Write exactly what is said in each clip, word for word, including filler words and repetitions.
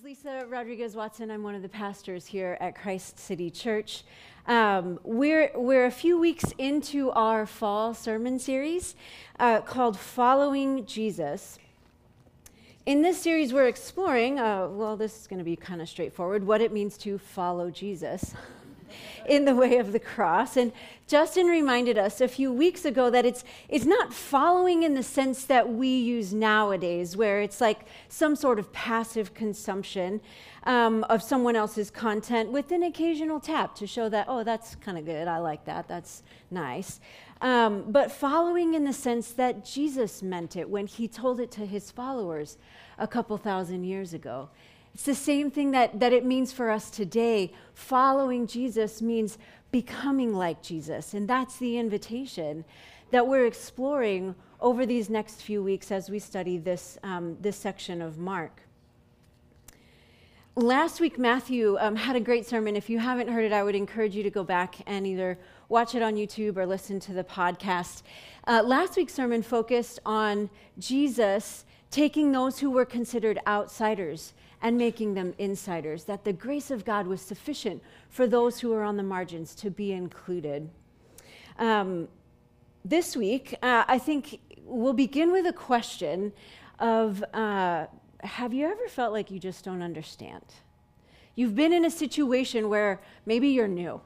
is Lisa Rodriguez-Watson. I'm one of the pastors here at Christ City Church. Um, we're, we're a few weeks into our fall sermon series uh, called Following Jesus. In this series, we're exploring, uh, well, this is going to be kind of straightforward, what it means to follow Jesus in the way of the cross. And Justin reminded us a few weeks ago that it's it's not following in the sense that we use nowadays, where it's like some sort of passive consumption um, of someone else's content with an occasional tap to show that, oh, that's kind of good, I like that, that's nice. Um, but following in the sense that Jesus meant it when he told it to his followers a couple thousand years ago. It's the same thing that, that it means for us today. Following Jesus means becoming like Jesus, and that's the invitation that we're exploring over these next few weeks as we study this, um, this section of Mark. Last week, Matthew um, had a great sermon. If you haven't heard it, I would encourage you to go back and either watch it on YouTube or listen to the podcast. Uh, last week's sermon focused on Jesus taking those who were considered outsiders and making them insiders, that the grace of God was sufficient for those who are on the margins to be included. Um, this week, uh, I think we'll begin with a question of, uh, have you ever felt like you just don't understand? You've been in a situation where maybe you're new.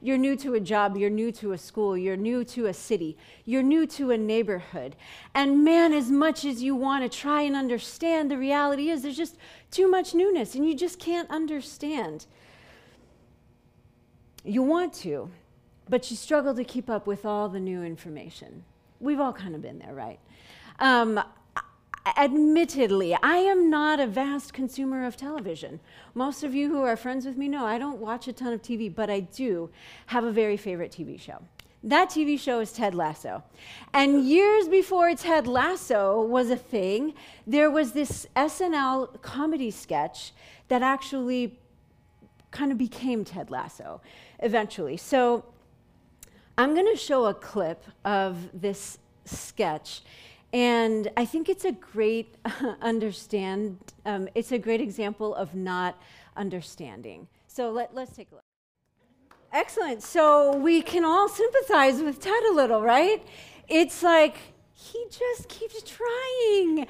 You're new to a job, you're new to a school, you're new to a city, you're new to a neighborhood. And man, as much as you want to try and understand, the reality is there's just too much newness and you just can't understand. You want to, but you struggle to keep up with all the new information. We've all kind of been there, right? Um, Admittedly, I am not a vast consumer of television. Most of you who are friends with me know I don't watch a ton of T V, but I do have a very favorite T V show. That T V show is Ted Lasso. And years before Ted Lasso was a thing, there was this S N L comedy sketch that actually kind of became Ted Lasso eventually. So I'm going to show a clip of this sketch. And I think it's a great understand, um, it's a great example of not understanding. So let, let's take a look. Excellent. So we can all sympathize with Ted a little, right? It's like, he just keeps trying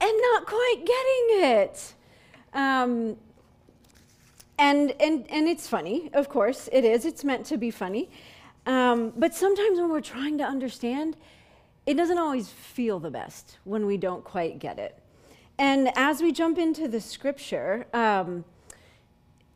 and not quite getting it. Um, and, and, and it's funny, of course, it is. It's meant to be funny. Um, but sometimes when we're trying to understand, it doesn't always feel the best when we don't quite get it. And as we jump into the scripture, um,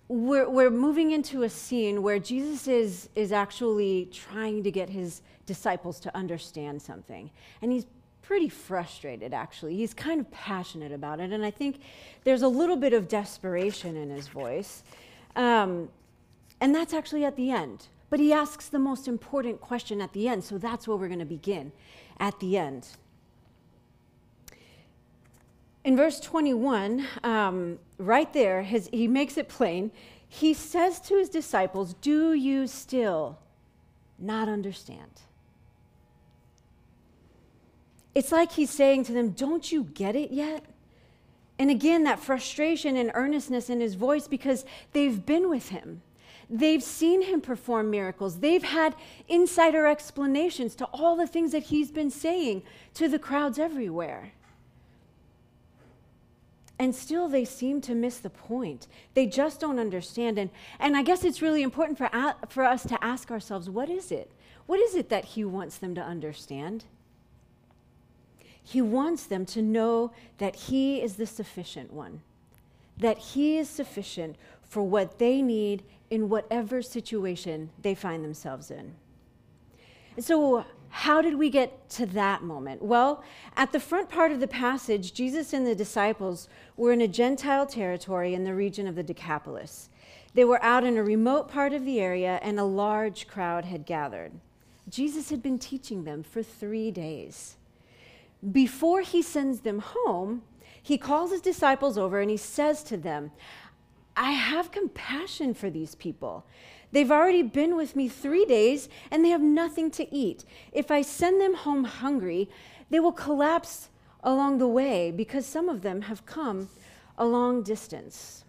we're, we're moving into a scene where Jesus is, is actually trying to get his disciples to understand something. And he's pretty frustrated, actually. He's kind of passionate about it. And I think there's a little bit of desperation in his voice. Um, and that's actually at the end. But he asks the most important question at the end. So that's where we're going to begin. At the end. In verse twenty-one, um, right there, his, he makes it plain. He says to his disciples, "Do you still not understand?" It's like he's saying to them, "Don't you get it yet?" And again, that frustration and earnestness in his voice because they've been with him. They've seen him perform miracles. They've had insider explanations to all the things that he's been saying to the crowds everywhere. And still they seem to miss the point. They just don't understand. And, and I guess it's really important for, for us to ask ourselves, what is it? What is it that he wants them to understand? He wants them to know that he is the sufficient one, that he is sufficient for what they need in whatever situation they find themselves in. And so how did we get to that moment? Well, at the front part of the passage, Jesus and the disciples were in a Gentile territory in the region of the Decapolis. They were out in a remote part of the area, and a large crowd had gathered. Jesus had been teaching them for three days. Before he sends them home, he calls his disciples over and he says to them, "I have compassion for these people. They've already been with me three days, and they have nothing to eat. If I send them home hungry, they will collapse along the way because some of them have come a long distance.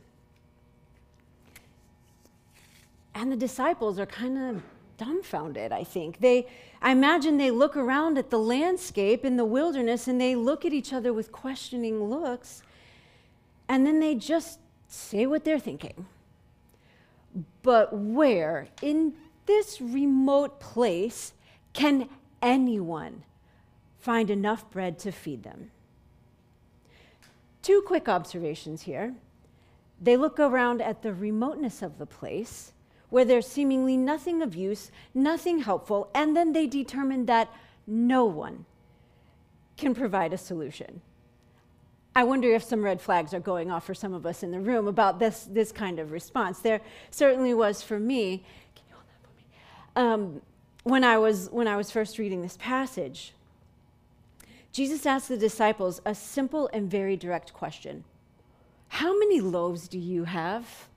And the disciples are kind of dumbfounded, I think. They, I imagine they look around at the landscape in the wilderness, and they look at each other with questioning looks, and then they just say what they're thinking. But where, in this remote place, can anyone find enough bread to feed them? Two quick observations here. They look around at the remoteness of the place, where there's seemingly nothing of use, nothing helpful, and then they determine that no one can provide a solution. I wonder if some red flags are going off for some of us in the room about this, this kind of response. There certainly was for me. Can you hold that for me? Um, when I was, when I was first reading this passage, Jesus asked the disciples a simple and very direct question. How many loaves do you have?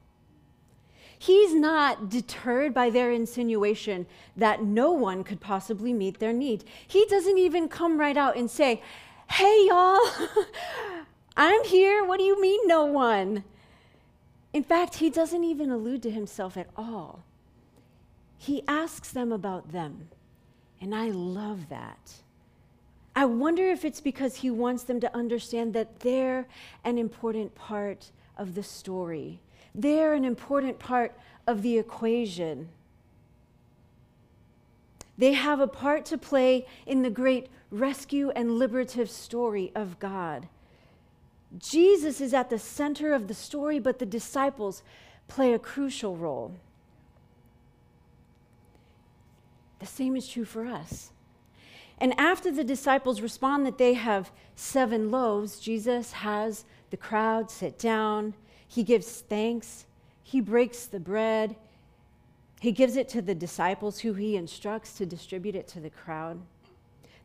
He's not deterred by their insinuation that no one could possibly meet their need. He doesn't even come right out and say, hey, y'all, I'm here. What do you mean, no one? In fact, he doesn't even allude to himself at all. He asks them about them, and I love that. I wonder if it's because he wants them to understand that they're an important part of the story. They're an important part of the equation. They have a part to play in the great rescue and liberative story of God. Jesus is at the center of the story, but the disciples play a crucial role. The same is true for us. And after the disciples respond that they have seven loaves, Jesus has the crowd sit down. He gives thanks. He breaks the bread. He gives it to the disciples, who he instructs to distribute it to the crowd.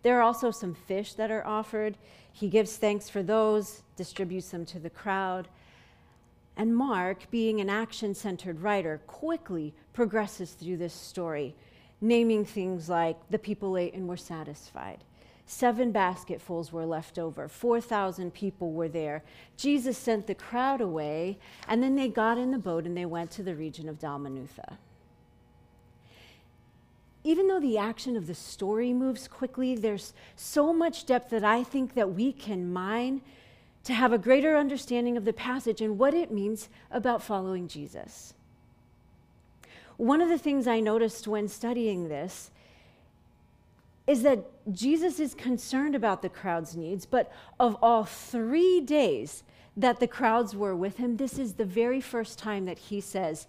There are also some fish that are offered. He gives thanks for those, distributes them to the crowd. And Mark, being an action-centered writer, quickly progresses through this story, naming things like the people ate and were satisfied. Seven basketfuls were left over. four thousand people were there. Jesus sent the crowd away, and then they got in the boat and they went to the region of Dalmanutha. Even though the action of the story moves quickly, there's so much depth that I think that we can mine to have a greater understanding of the passage and what it means about following Jesus. One of the things I noticed when studying this is that Jesus is concerned about the crowd's needs, but of all three days that the crowds were with him, this is the very first time that he says,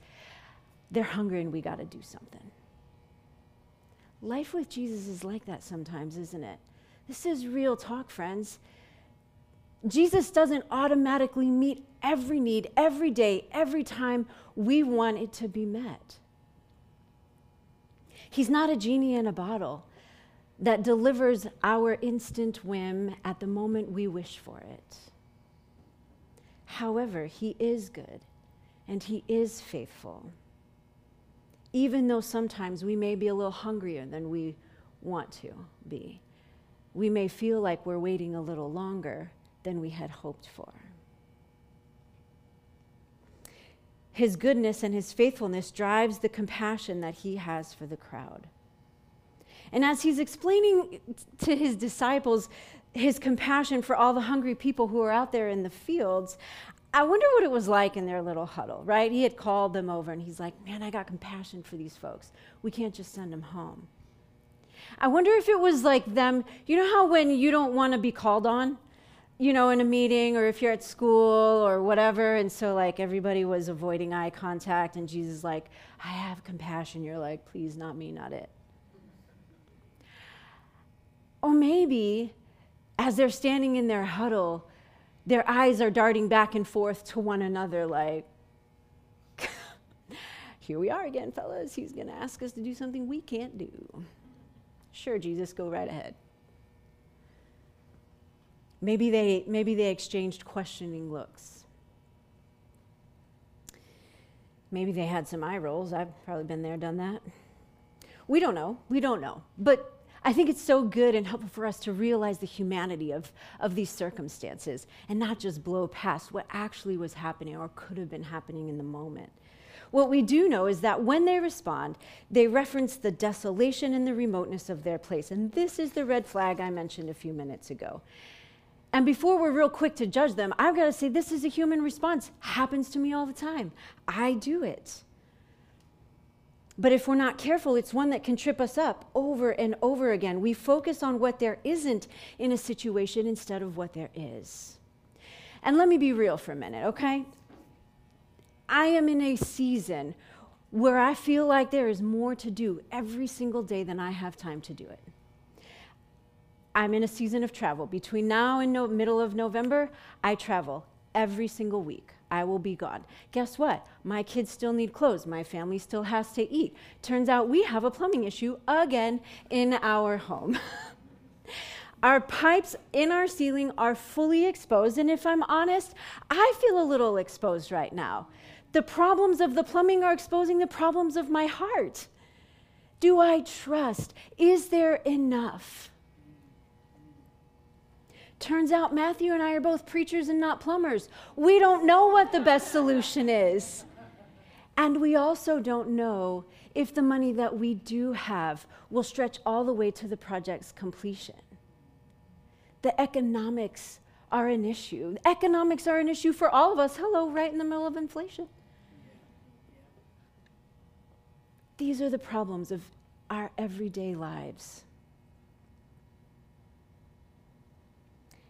they're hungry and we got to do something. Life with Jesus is like that sometimes, isn't it? This is real talk, friends. Jesus doesn't automatically meet every need, every day, every time we want it to be met. He's not a genie in a bottle that delivers our instant whim at the moment we wish for it. However, he is good and he is faithful, even though sometimes we may be a little hungrier than we want to be. We may feel like we're waiting a little longer than we had hoped for. His goodness and his faithfulness drives the compassion that he has for the crowd. And as he's explaining to his disciples his compassion for all the hungry people who are out there in the fields, I wonder what it was like in their little huddle, right? He had called them over and he's like, man, I got compassion for these folks. We can't just send them home. I wonder if it was like them, you know how when you don't want to be called on, you know, in a meeting or if you're at school or whatever, and so like everybody was avoiding eye contact and Jesus is like, I have compassion. You're like, please, not me, not it. Or maybe as they're standing in their huddle, their eyes are darting back and forth to one another like, here we are again, fellas. He's going to ask us to do something we can't do. Sure, Jesus, go right ahead. Maybe they, maybe they exchanged questioning looks. Maybe they had some eye rolls. I've probably been there, done that. We don't know. We don't know. But I think it's so good and helpful for us to realize the humanity of, of these circumstances and not just blow past what actually was happening or could have been happening in the moment. What we do know is that when they respond, they reference the desolation and the remoteness of their place. And this is the red flag I mentioned a few minutes ago. And before we're real quick to judge them, I've got to say this is a human response. Happens to me all the time. I do it. But if we're not careful, it's one that can trip us up over and over again. We focus on what there isn't in a situation instead of what there is. And let me be real for a minute, okay? I am in a season where I feel like there is more to do every single day than I have time to do it. I'm in a season of travel. Between now and no, middle of November, I travel every single week. I will be gone. Guess what? My kids still need clothes. My family still has to eat. Turns out we have a plumbing issue again in our home. Our pipes in our ceiling are fully exposed, and if I'm honest, I feel a little exposed right now. The problems of the plumbing are exposing the problems of my heart. Do I trust? Is there enough? Turns out Matthew and I are both preachers and not plumbers. We don't know what the best solution is. And we also don't know if the money that we do have will stretch all the way to the project's completion. The economics are an issue. Economics are an issue for all of us. Hello, right in the middle of inflation. These are the problems of our everyday lives.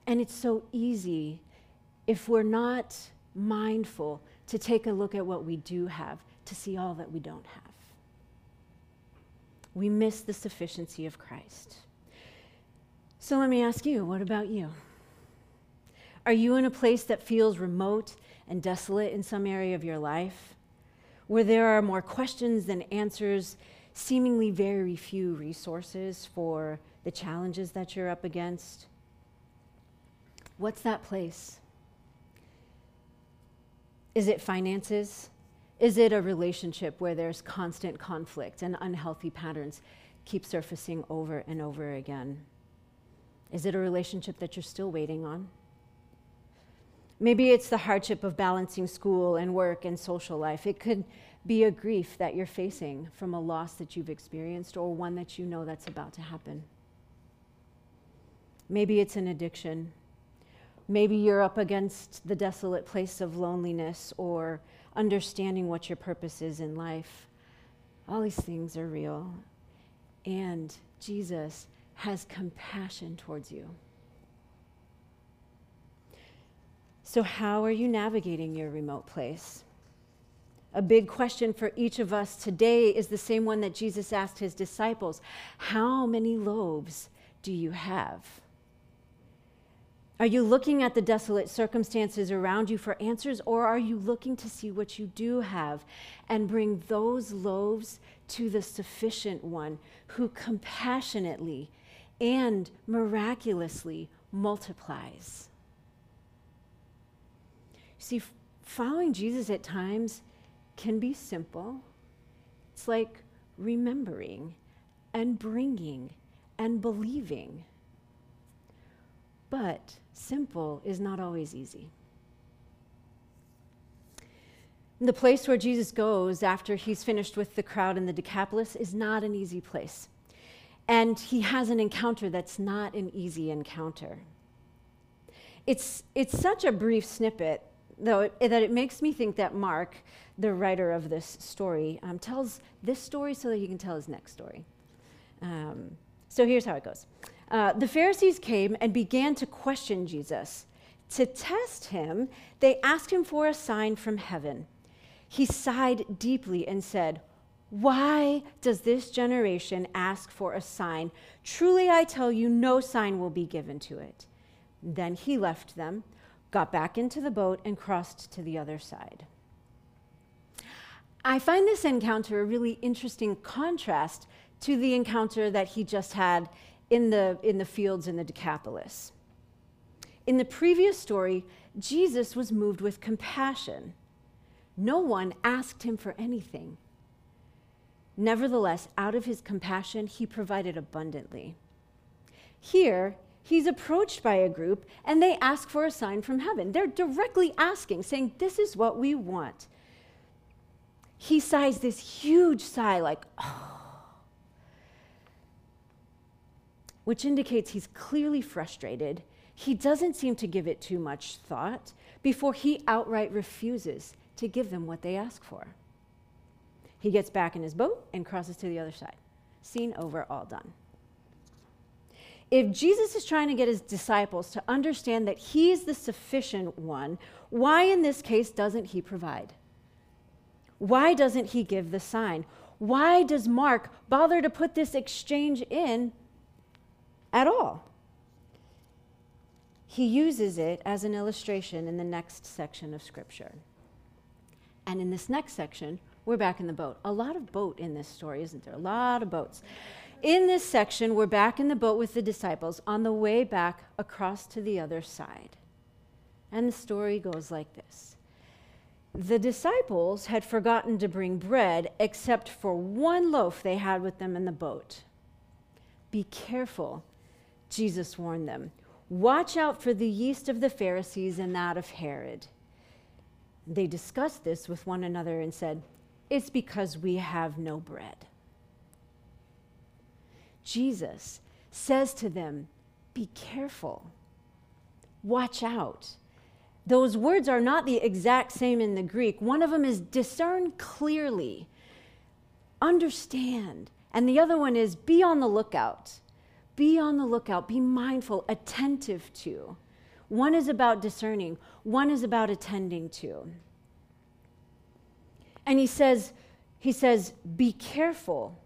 And it's so easy, if we're not mindful, to take a look at what we do have, to see all that we don't have. We miss the sufficiency of Christ. So let me ask you, what about you? Are you in a place that feels remote and desolate in some area of your life, where there are more questions than answers, seemingly very few resources for the challenges that you're up against? What's that place? Is it finances? Is it a relationship where there's constant conflict and unhealthy patterns keep surfacing over and over again? Is it a relationship that you're still waiting on? Maybe it's the hardship of balancing school and work and social life. It could be a grief that you're facing from a loss that you've experienced or one that you know that's about to happen. Maybe it's an addiction. Maybe you're up against the desolate place of loneliness or understanding what your purpose is in life. All these things are real. And Jesus has compassion towards you. So how are you navigating your remote place? A big question for each of us today is the same one that Jesus asked his disciples. How many loaves do you have? Are you looking at the desolate circumstances around you for answers, or are you looking to see what you do have and bring those loaves to the sufficient one who compassionately and miraculously multiplies? See, following Jesus at times can be simple. It's like remembering and bringing and believing. But simple is not always easy. The place where Jesus goes after he's finished with the crowd in the Decapolis is not an easy place. And he has an encounter that's not an easy encounter. It's, it's such a brief snippet, though, it, that it makes me think that Mark, the writer of this story, um, tells this story so that he can tell his next story. Um, so here's how it goes. Uh, the Pharisees came and began to question Jesus. To test him, they asked him for a sign from heaven. He sighed deeply and said, "Why does this generation ask for a sign? Truly I tell you, no sign will be given to it." Then he left them, got back into the boat, and crossed to the other side. I find this encounter a really interesting contrast to the encounter that he just had In the, in the fields in the Decapolis. In the previous story, Jesus was moved with compassion. No one asked him for anything. Nevertheless, out of his compassion, he provided abundantly. Here, he's approached by a group, and they ask for a sign from heaven. They're directly asking, saying, this is what we want. He sighs this huge sigh, like, oh, which indicates he's clearly frustrated. He doesn't seem to give it too much thought before he outright refuses to give them what they ask for. He gets back in his boat and crosses to the other side. Scene over, all done. If Jesus is trying to get his disciples to understand that he's the sufficient one, why in this case doesn't he provide? Why doesn't he give the sign? Why does Mark bother to put this exchange in at all? He uses it as an illustration in the next section of Scripture. And in this next section, we're back in the boat. A lot of boat in this story, isn't there? A lot of boats. In this section, we're back in the boat with the disciples on the way back across to the other side. And the story goes like this. The disciples had forgotten to bring bread except for one loaf they had with them in the boat. Be careful, Jesus warned them. Watch out for the yeast of the Pharisees and that of Herod. They discussed this with one another and said, it's because we have no bread. Jesus says to them, be careful, watch out. Those words are not the exact same in the Greek. One of them is discern clearly, understand, and the other one is be on the lookout. Be on the lookout, be mindful, attentive to. One is about discerning, one is about attending to. And he says, he says, be careful.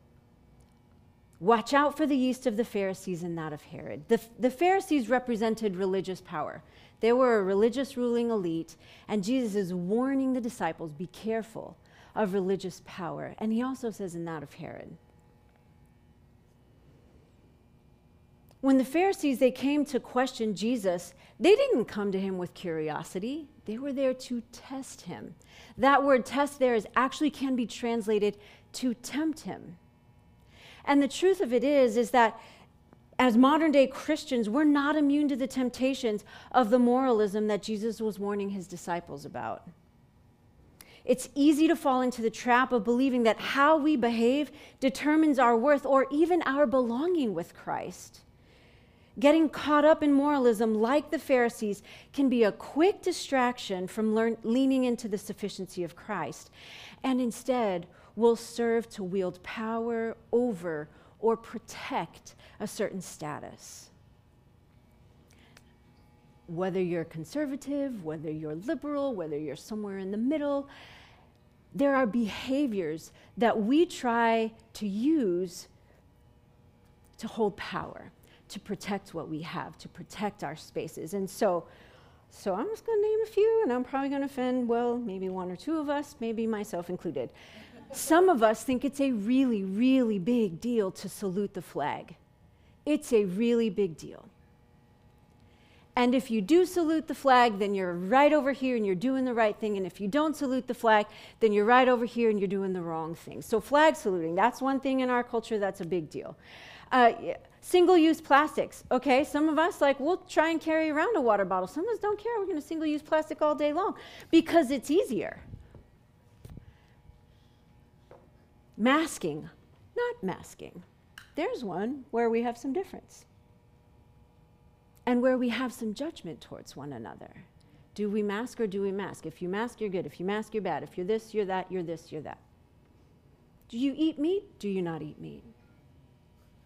Watch out for the yeast of the Pharisees and that of Herod. The, the Pharisees represented religious power. They were a religious ruling elite, and Jesus is warning the disciples, be careful of religious power. And he also says, and that of Herod. When the Pharisees, they came to question Jesus, they didn't come to him with curiosity. They were there to test him. That word test there is actually can be translated to tempt him. And the truth of it is, is that as modern-day Christians, we're not immune to the temptations of the moralism that Jesus was warning his disciples about. It's easy to fall into the trap of believing that how we behave determines our worth or even our belonging with Christ. Getting caught up in moralism, like the Pharisees, can be a quick distraction from learn- leaning into the sufficiency of Christ, and instead will serve to wield power over or protect a certain status. Whether you're conservative, whether you're liberal, whether you're somewhere in the middle, there are behaviors that we try to use to hold power, to protect what we have, to protect our spaces. And so, so I'm just gonna name a few, and I'm probably gonna offend, well, maybe one or two of us, maybe myself included. Some of us think it's a really, really big deal to salute the flag. It's a really big deal. And if you do salute the flag, then you're right over here and you're doing the right thing. And if you don't salute the flag, then you're right over here and you're doing the wrong thing. So flag saluting, that's one thing in our culture that's a big deal. Uh, single-use plastics, okay? Some of us, like, we'll try and carry around a water bottle. Some of us don't care. We're gonna single-use plastic all day long because it's easier. Masking, not masking. There's one where we have some difference and where we have some judgment towards one another. Do we mask or do we mask? If you mask, you're good. If you mask, you're bad. If you're this, you're that, you're this, you're that. Do you eat meat? Do you not eat meat?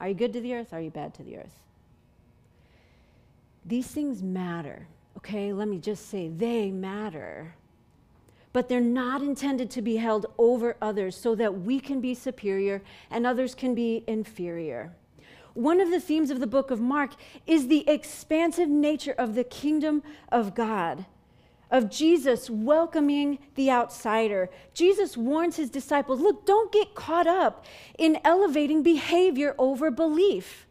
Are you good to the earth? Are you bad to the earth? These things matter, okay? Let me just say they matter. But they're not intended to be held over others so that we can be superior and others can be inferior. One of the themes of the book of Mark is the expansive nature of the kingdom of God, of Jesus welcoming the outsider. Jesus warns his disciples, look, don't get caught up in elevating behavior over belief.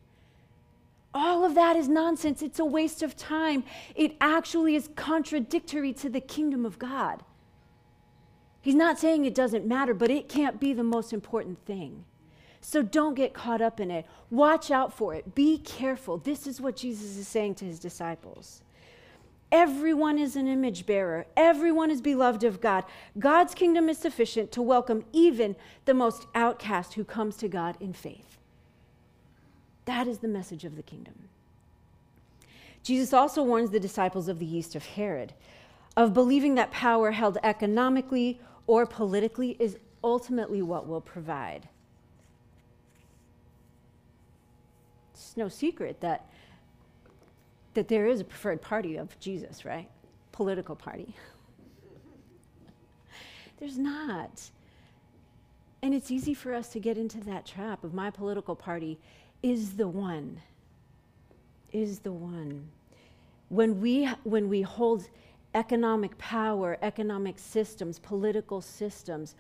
All of that is nonsense. It's a waste of time. It actually is contradictory to the kingdom of God. He's not saying it doesn't matter, but it can't be the most important thing. So don't get caught up in it. Watch out for it. Be careful. This is what Jesus is saying to his disciples. Everyone is an image bearer. Everyone is beloved of God. God's kingdom is sufficient to welcome even the most outcast who comes to God in faith. That is the message of the kingdom. Jesus also warns the disciples of the yeast of Herod, of believing that power held economically or politically is ultimately what will provide. It's no secret that, that there is a preferred party of Jesus, right? Political party. There's not. And it's easy for us to get into that trap of my political party is the one. Is the one. When we, when we hold economic power, economic systems, political systems,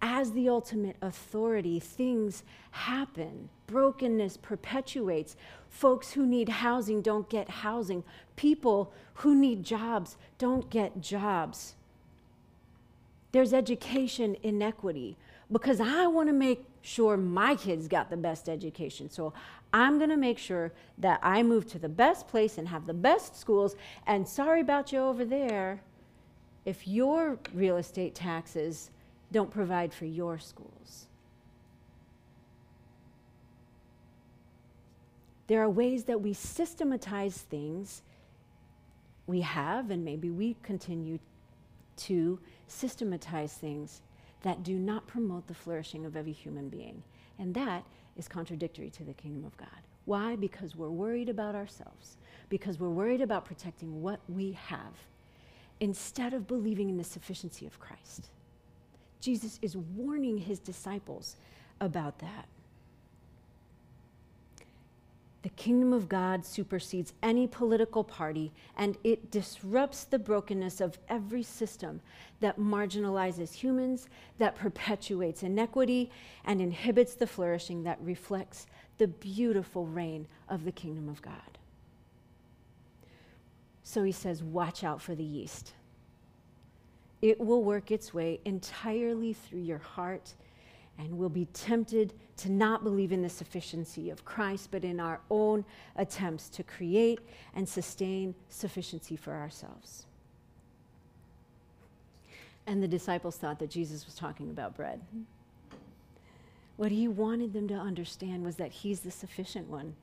as the ultimate authority, things happen. Brokenness perpetuates. Folks who need housing don't get housing. People who need jobs don't get jobs. There's education inequity because I want to make sure my kids got the best education. So I'm going to make sure that I move to the best place and have the best schools. And sorry about you over there if your real estate taxes don't provide for your schools. There are ways that we systematize things. We have, and maybe we continue to systematize things that do not promote the flourishing of every human being. And that is contradictory to the kingdom of God. Why? Because we're worried about ourselves, because we're worried about protecting what we have, instead of believing in the sufficiency of Christ. Jesus is warning his disciples about that. The kingdom of God supersedes any political party, and it disrupts the brokenness of every system that marginalizes humans, that perpetuates inequity, and inhibits the flourishing that reflects the beautiful reign of the kingdom of God. So he says, watch out for the yeast. It will work its way entirely through your heart and will be tempted to not believe in the sufficiency of Christ, but in our own attempts to create and sustain sufficiency for ourselves. And the disciples thought that Jesus was talking about bread. What he wanted them to understand was that he's the sufficient one.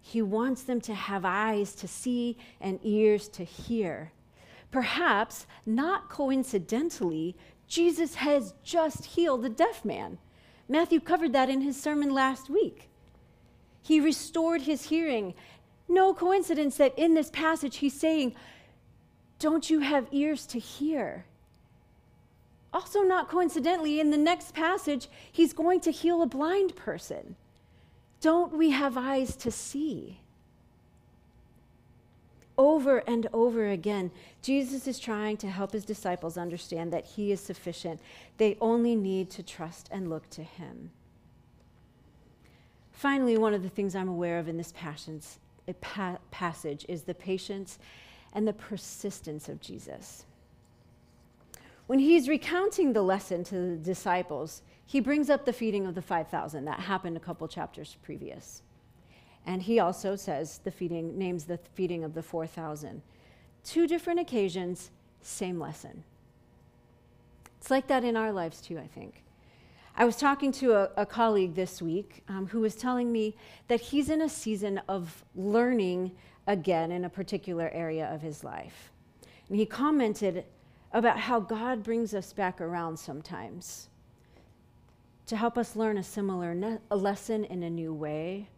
He wants them to have eyes to see and ears to hear. Perhaps, not coincidentally, Jesus has just healed the deaf man. Matthew covered that in his sermon last week. He restored his hearing. No coincidence that in this passage he's saying, don't you have ears to hear? Also not coincidentally, in the next passage, he's going to heal a blind person. Don't we have eyes to see? Over and over again, Jesus is trying to help his disciples understand that he is sufficient. They only need to trust and look to him. Finally, one of the things I'm aware of in this passage is the patience and the persistence of Jesus. When he's recounting the lesson to the disciples, he brings up the feeding of the five thousand. That happened a couple chapters previous. And he also says the feeding, names the feeding of the four thousand. Two different occasions, same lesson. It's like that in our lives too, I think. I was talking to a, a colleague this week um, who was telling me that he's in a season of learning again in a particular area of his life. And he commented about how God brings us back around sometimes to help us learn a similar ne- a lesson in a new way,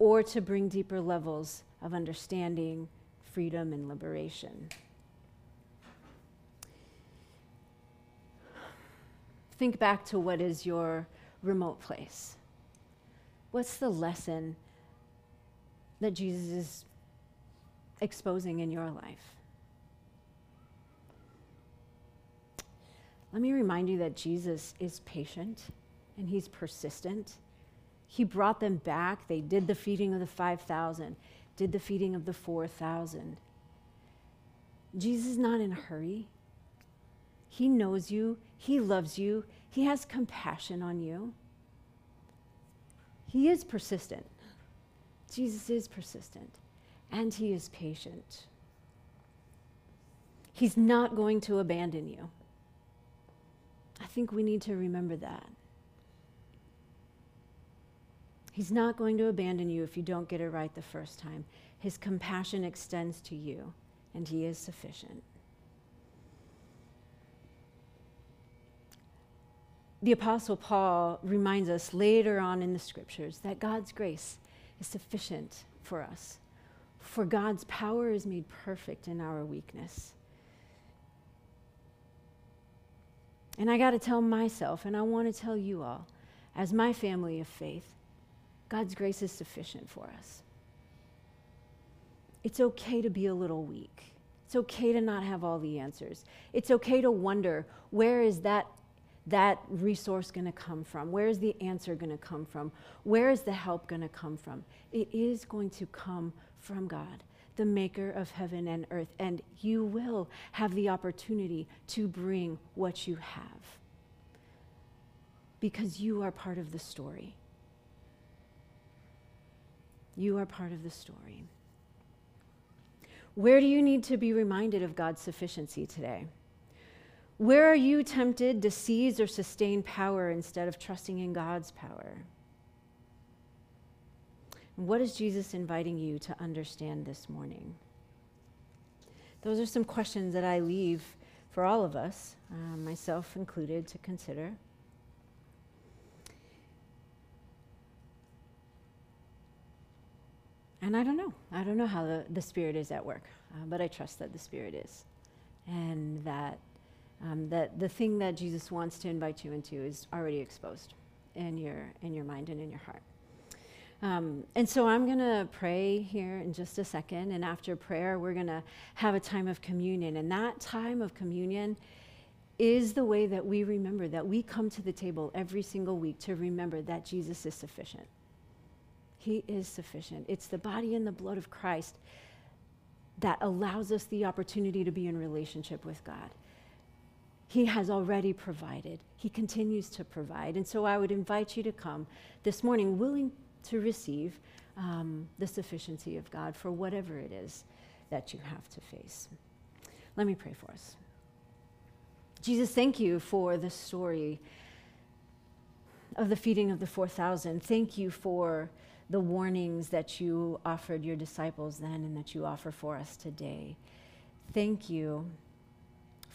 or to bring deeper levels of understanding, freedom, and liberation. Think back to what is your remote place. What's the lesson that Jesus is exposing in your life? Let me remind you that Jesus is patient and he's persistent. He brought them back. They did the feeding of the five thousand, did the feeding of the four thousand. Jesus is not in a hurry. He knows you. He loves you. He has compassion on you. He is persistent. Jesus is persistent, and he is patient. He's not going to abandon you. I think we need to remember that. He's not going to abandon you if you don't get it right the first time. His compassion extends to you, and he is sufficient. The Apostle Paul reminds us later on in the scriptures that God's grace is sufficient for us, for God's power is made perfect in our weakness. And I got to tell myself, and I want to tell you all, as my family of faith, God's grace is sufficient for us. It's okay to be a little weak. It's okay to not have all the answers. It's okay to wonder, where is that that resource going to come from? Where is the answer going to come from? Where is the help going to come from? It is going to come from God, the maker of heaven and earth, and you will have the opportunity to bring what you have because you are part of the story. You are part of the story. Where do you need to be reminded of God's sufficiency today? Where are you tempted to seize or sustain power instead of trusting in God's power? And what is Jesus inviting you to understand this morning? Those are some questions that I leave for all of us, uh, myself included, to consider. And I don't know. I don't know how the, the Spirit is at work, uh, but I trust that the Spirit is, and that Um, that the thing that Jesus wants to invite you into is already exposed in your in your mind and in your heart. Um, and so I'm going to pray here in just a second, and after prayer, we're going to have a time of communion. And that time of communion is the way that we remember that we come to the table every single week to remember that Jesus is sufficient. He is sufficient. It's the body and the blood of Christ that allows us the opportunity to be in relationship with God. He has already provided. He continues to provide. And so I would invite you to come this morning willing to receive um, the sufficiency of God for whatever it is that you have to face. Let me pray for us. Jesus, thank you for the story of the feeding of the four thousand. Thank you for the warnings that you offered your disciples then and that you offer for us today. Thank you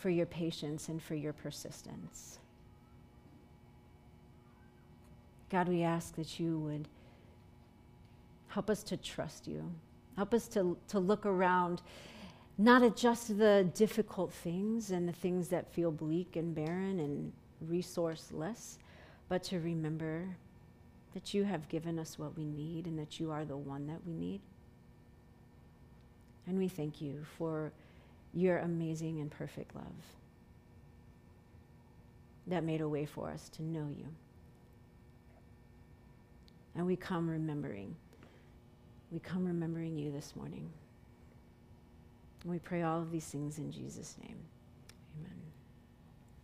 for your patience and for your persistence. God, we ask that you would help us to trust you. Help us to, to look around, not at just the difficult things and the things that feel bleak and barren and resourceless, but to remember that you have given us what we need and that you are the one that we need. And we thank you for your amazing and perfect love that made a way for us to know you. And we come remembering. We come remembering you this morning. And we pray all of these things in Jesus' name. Amen.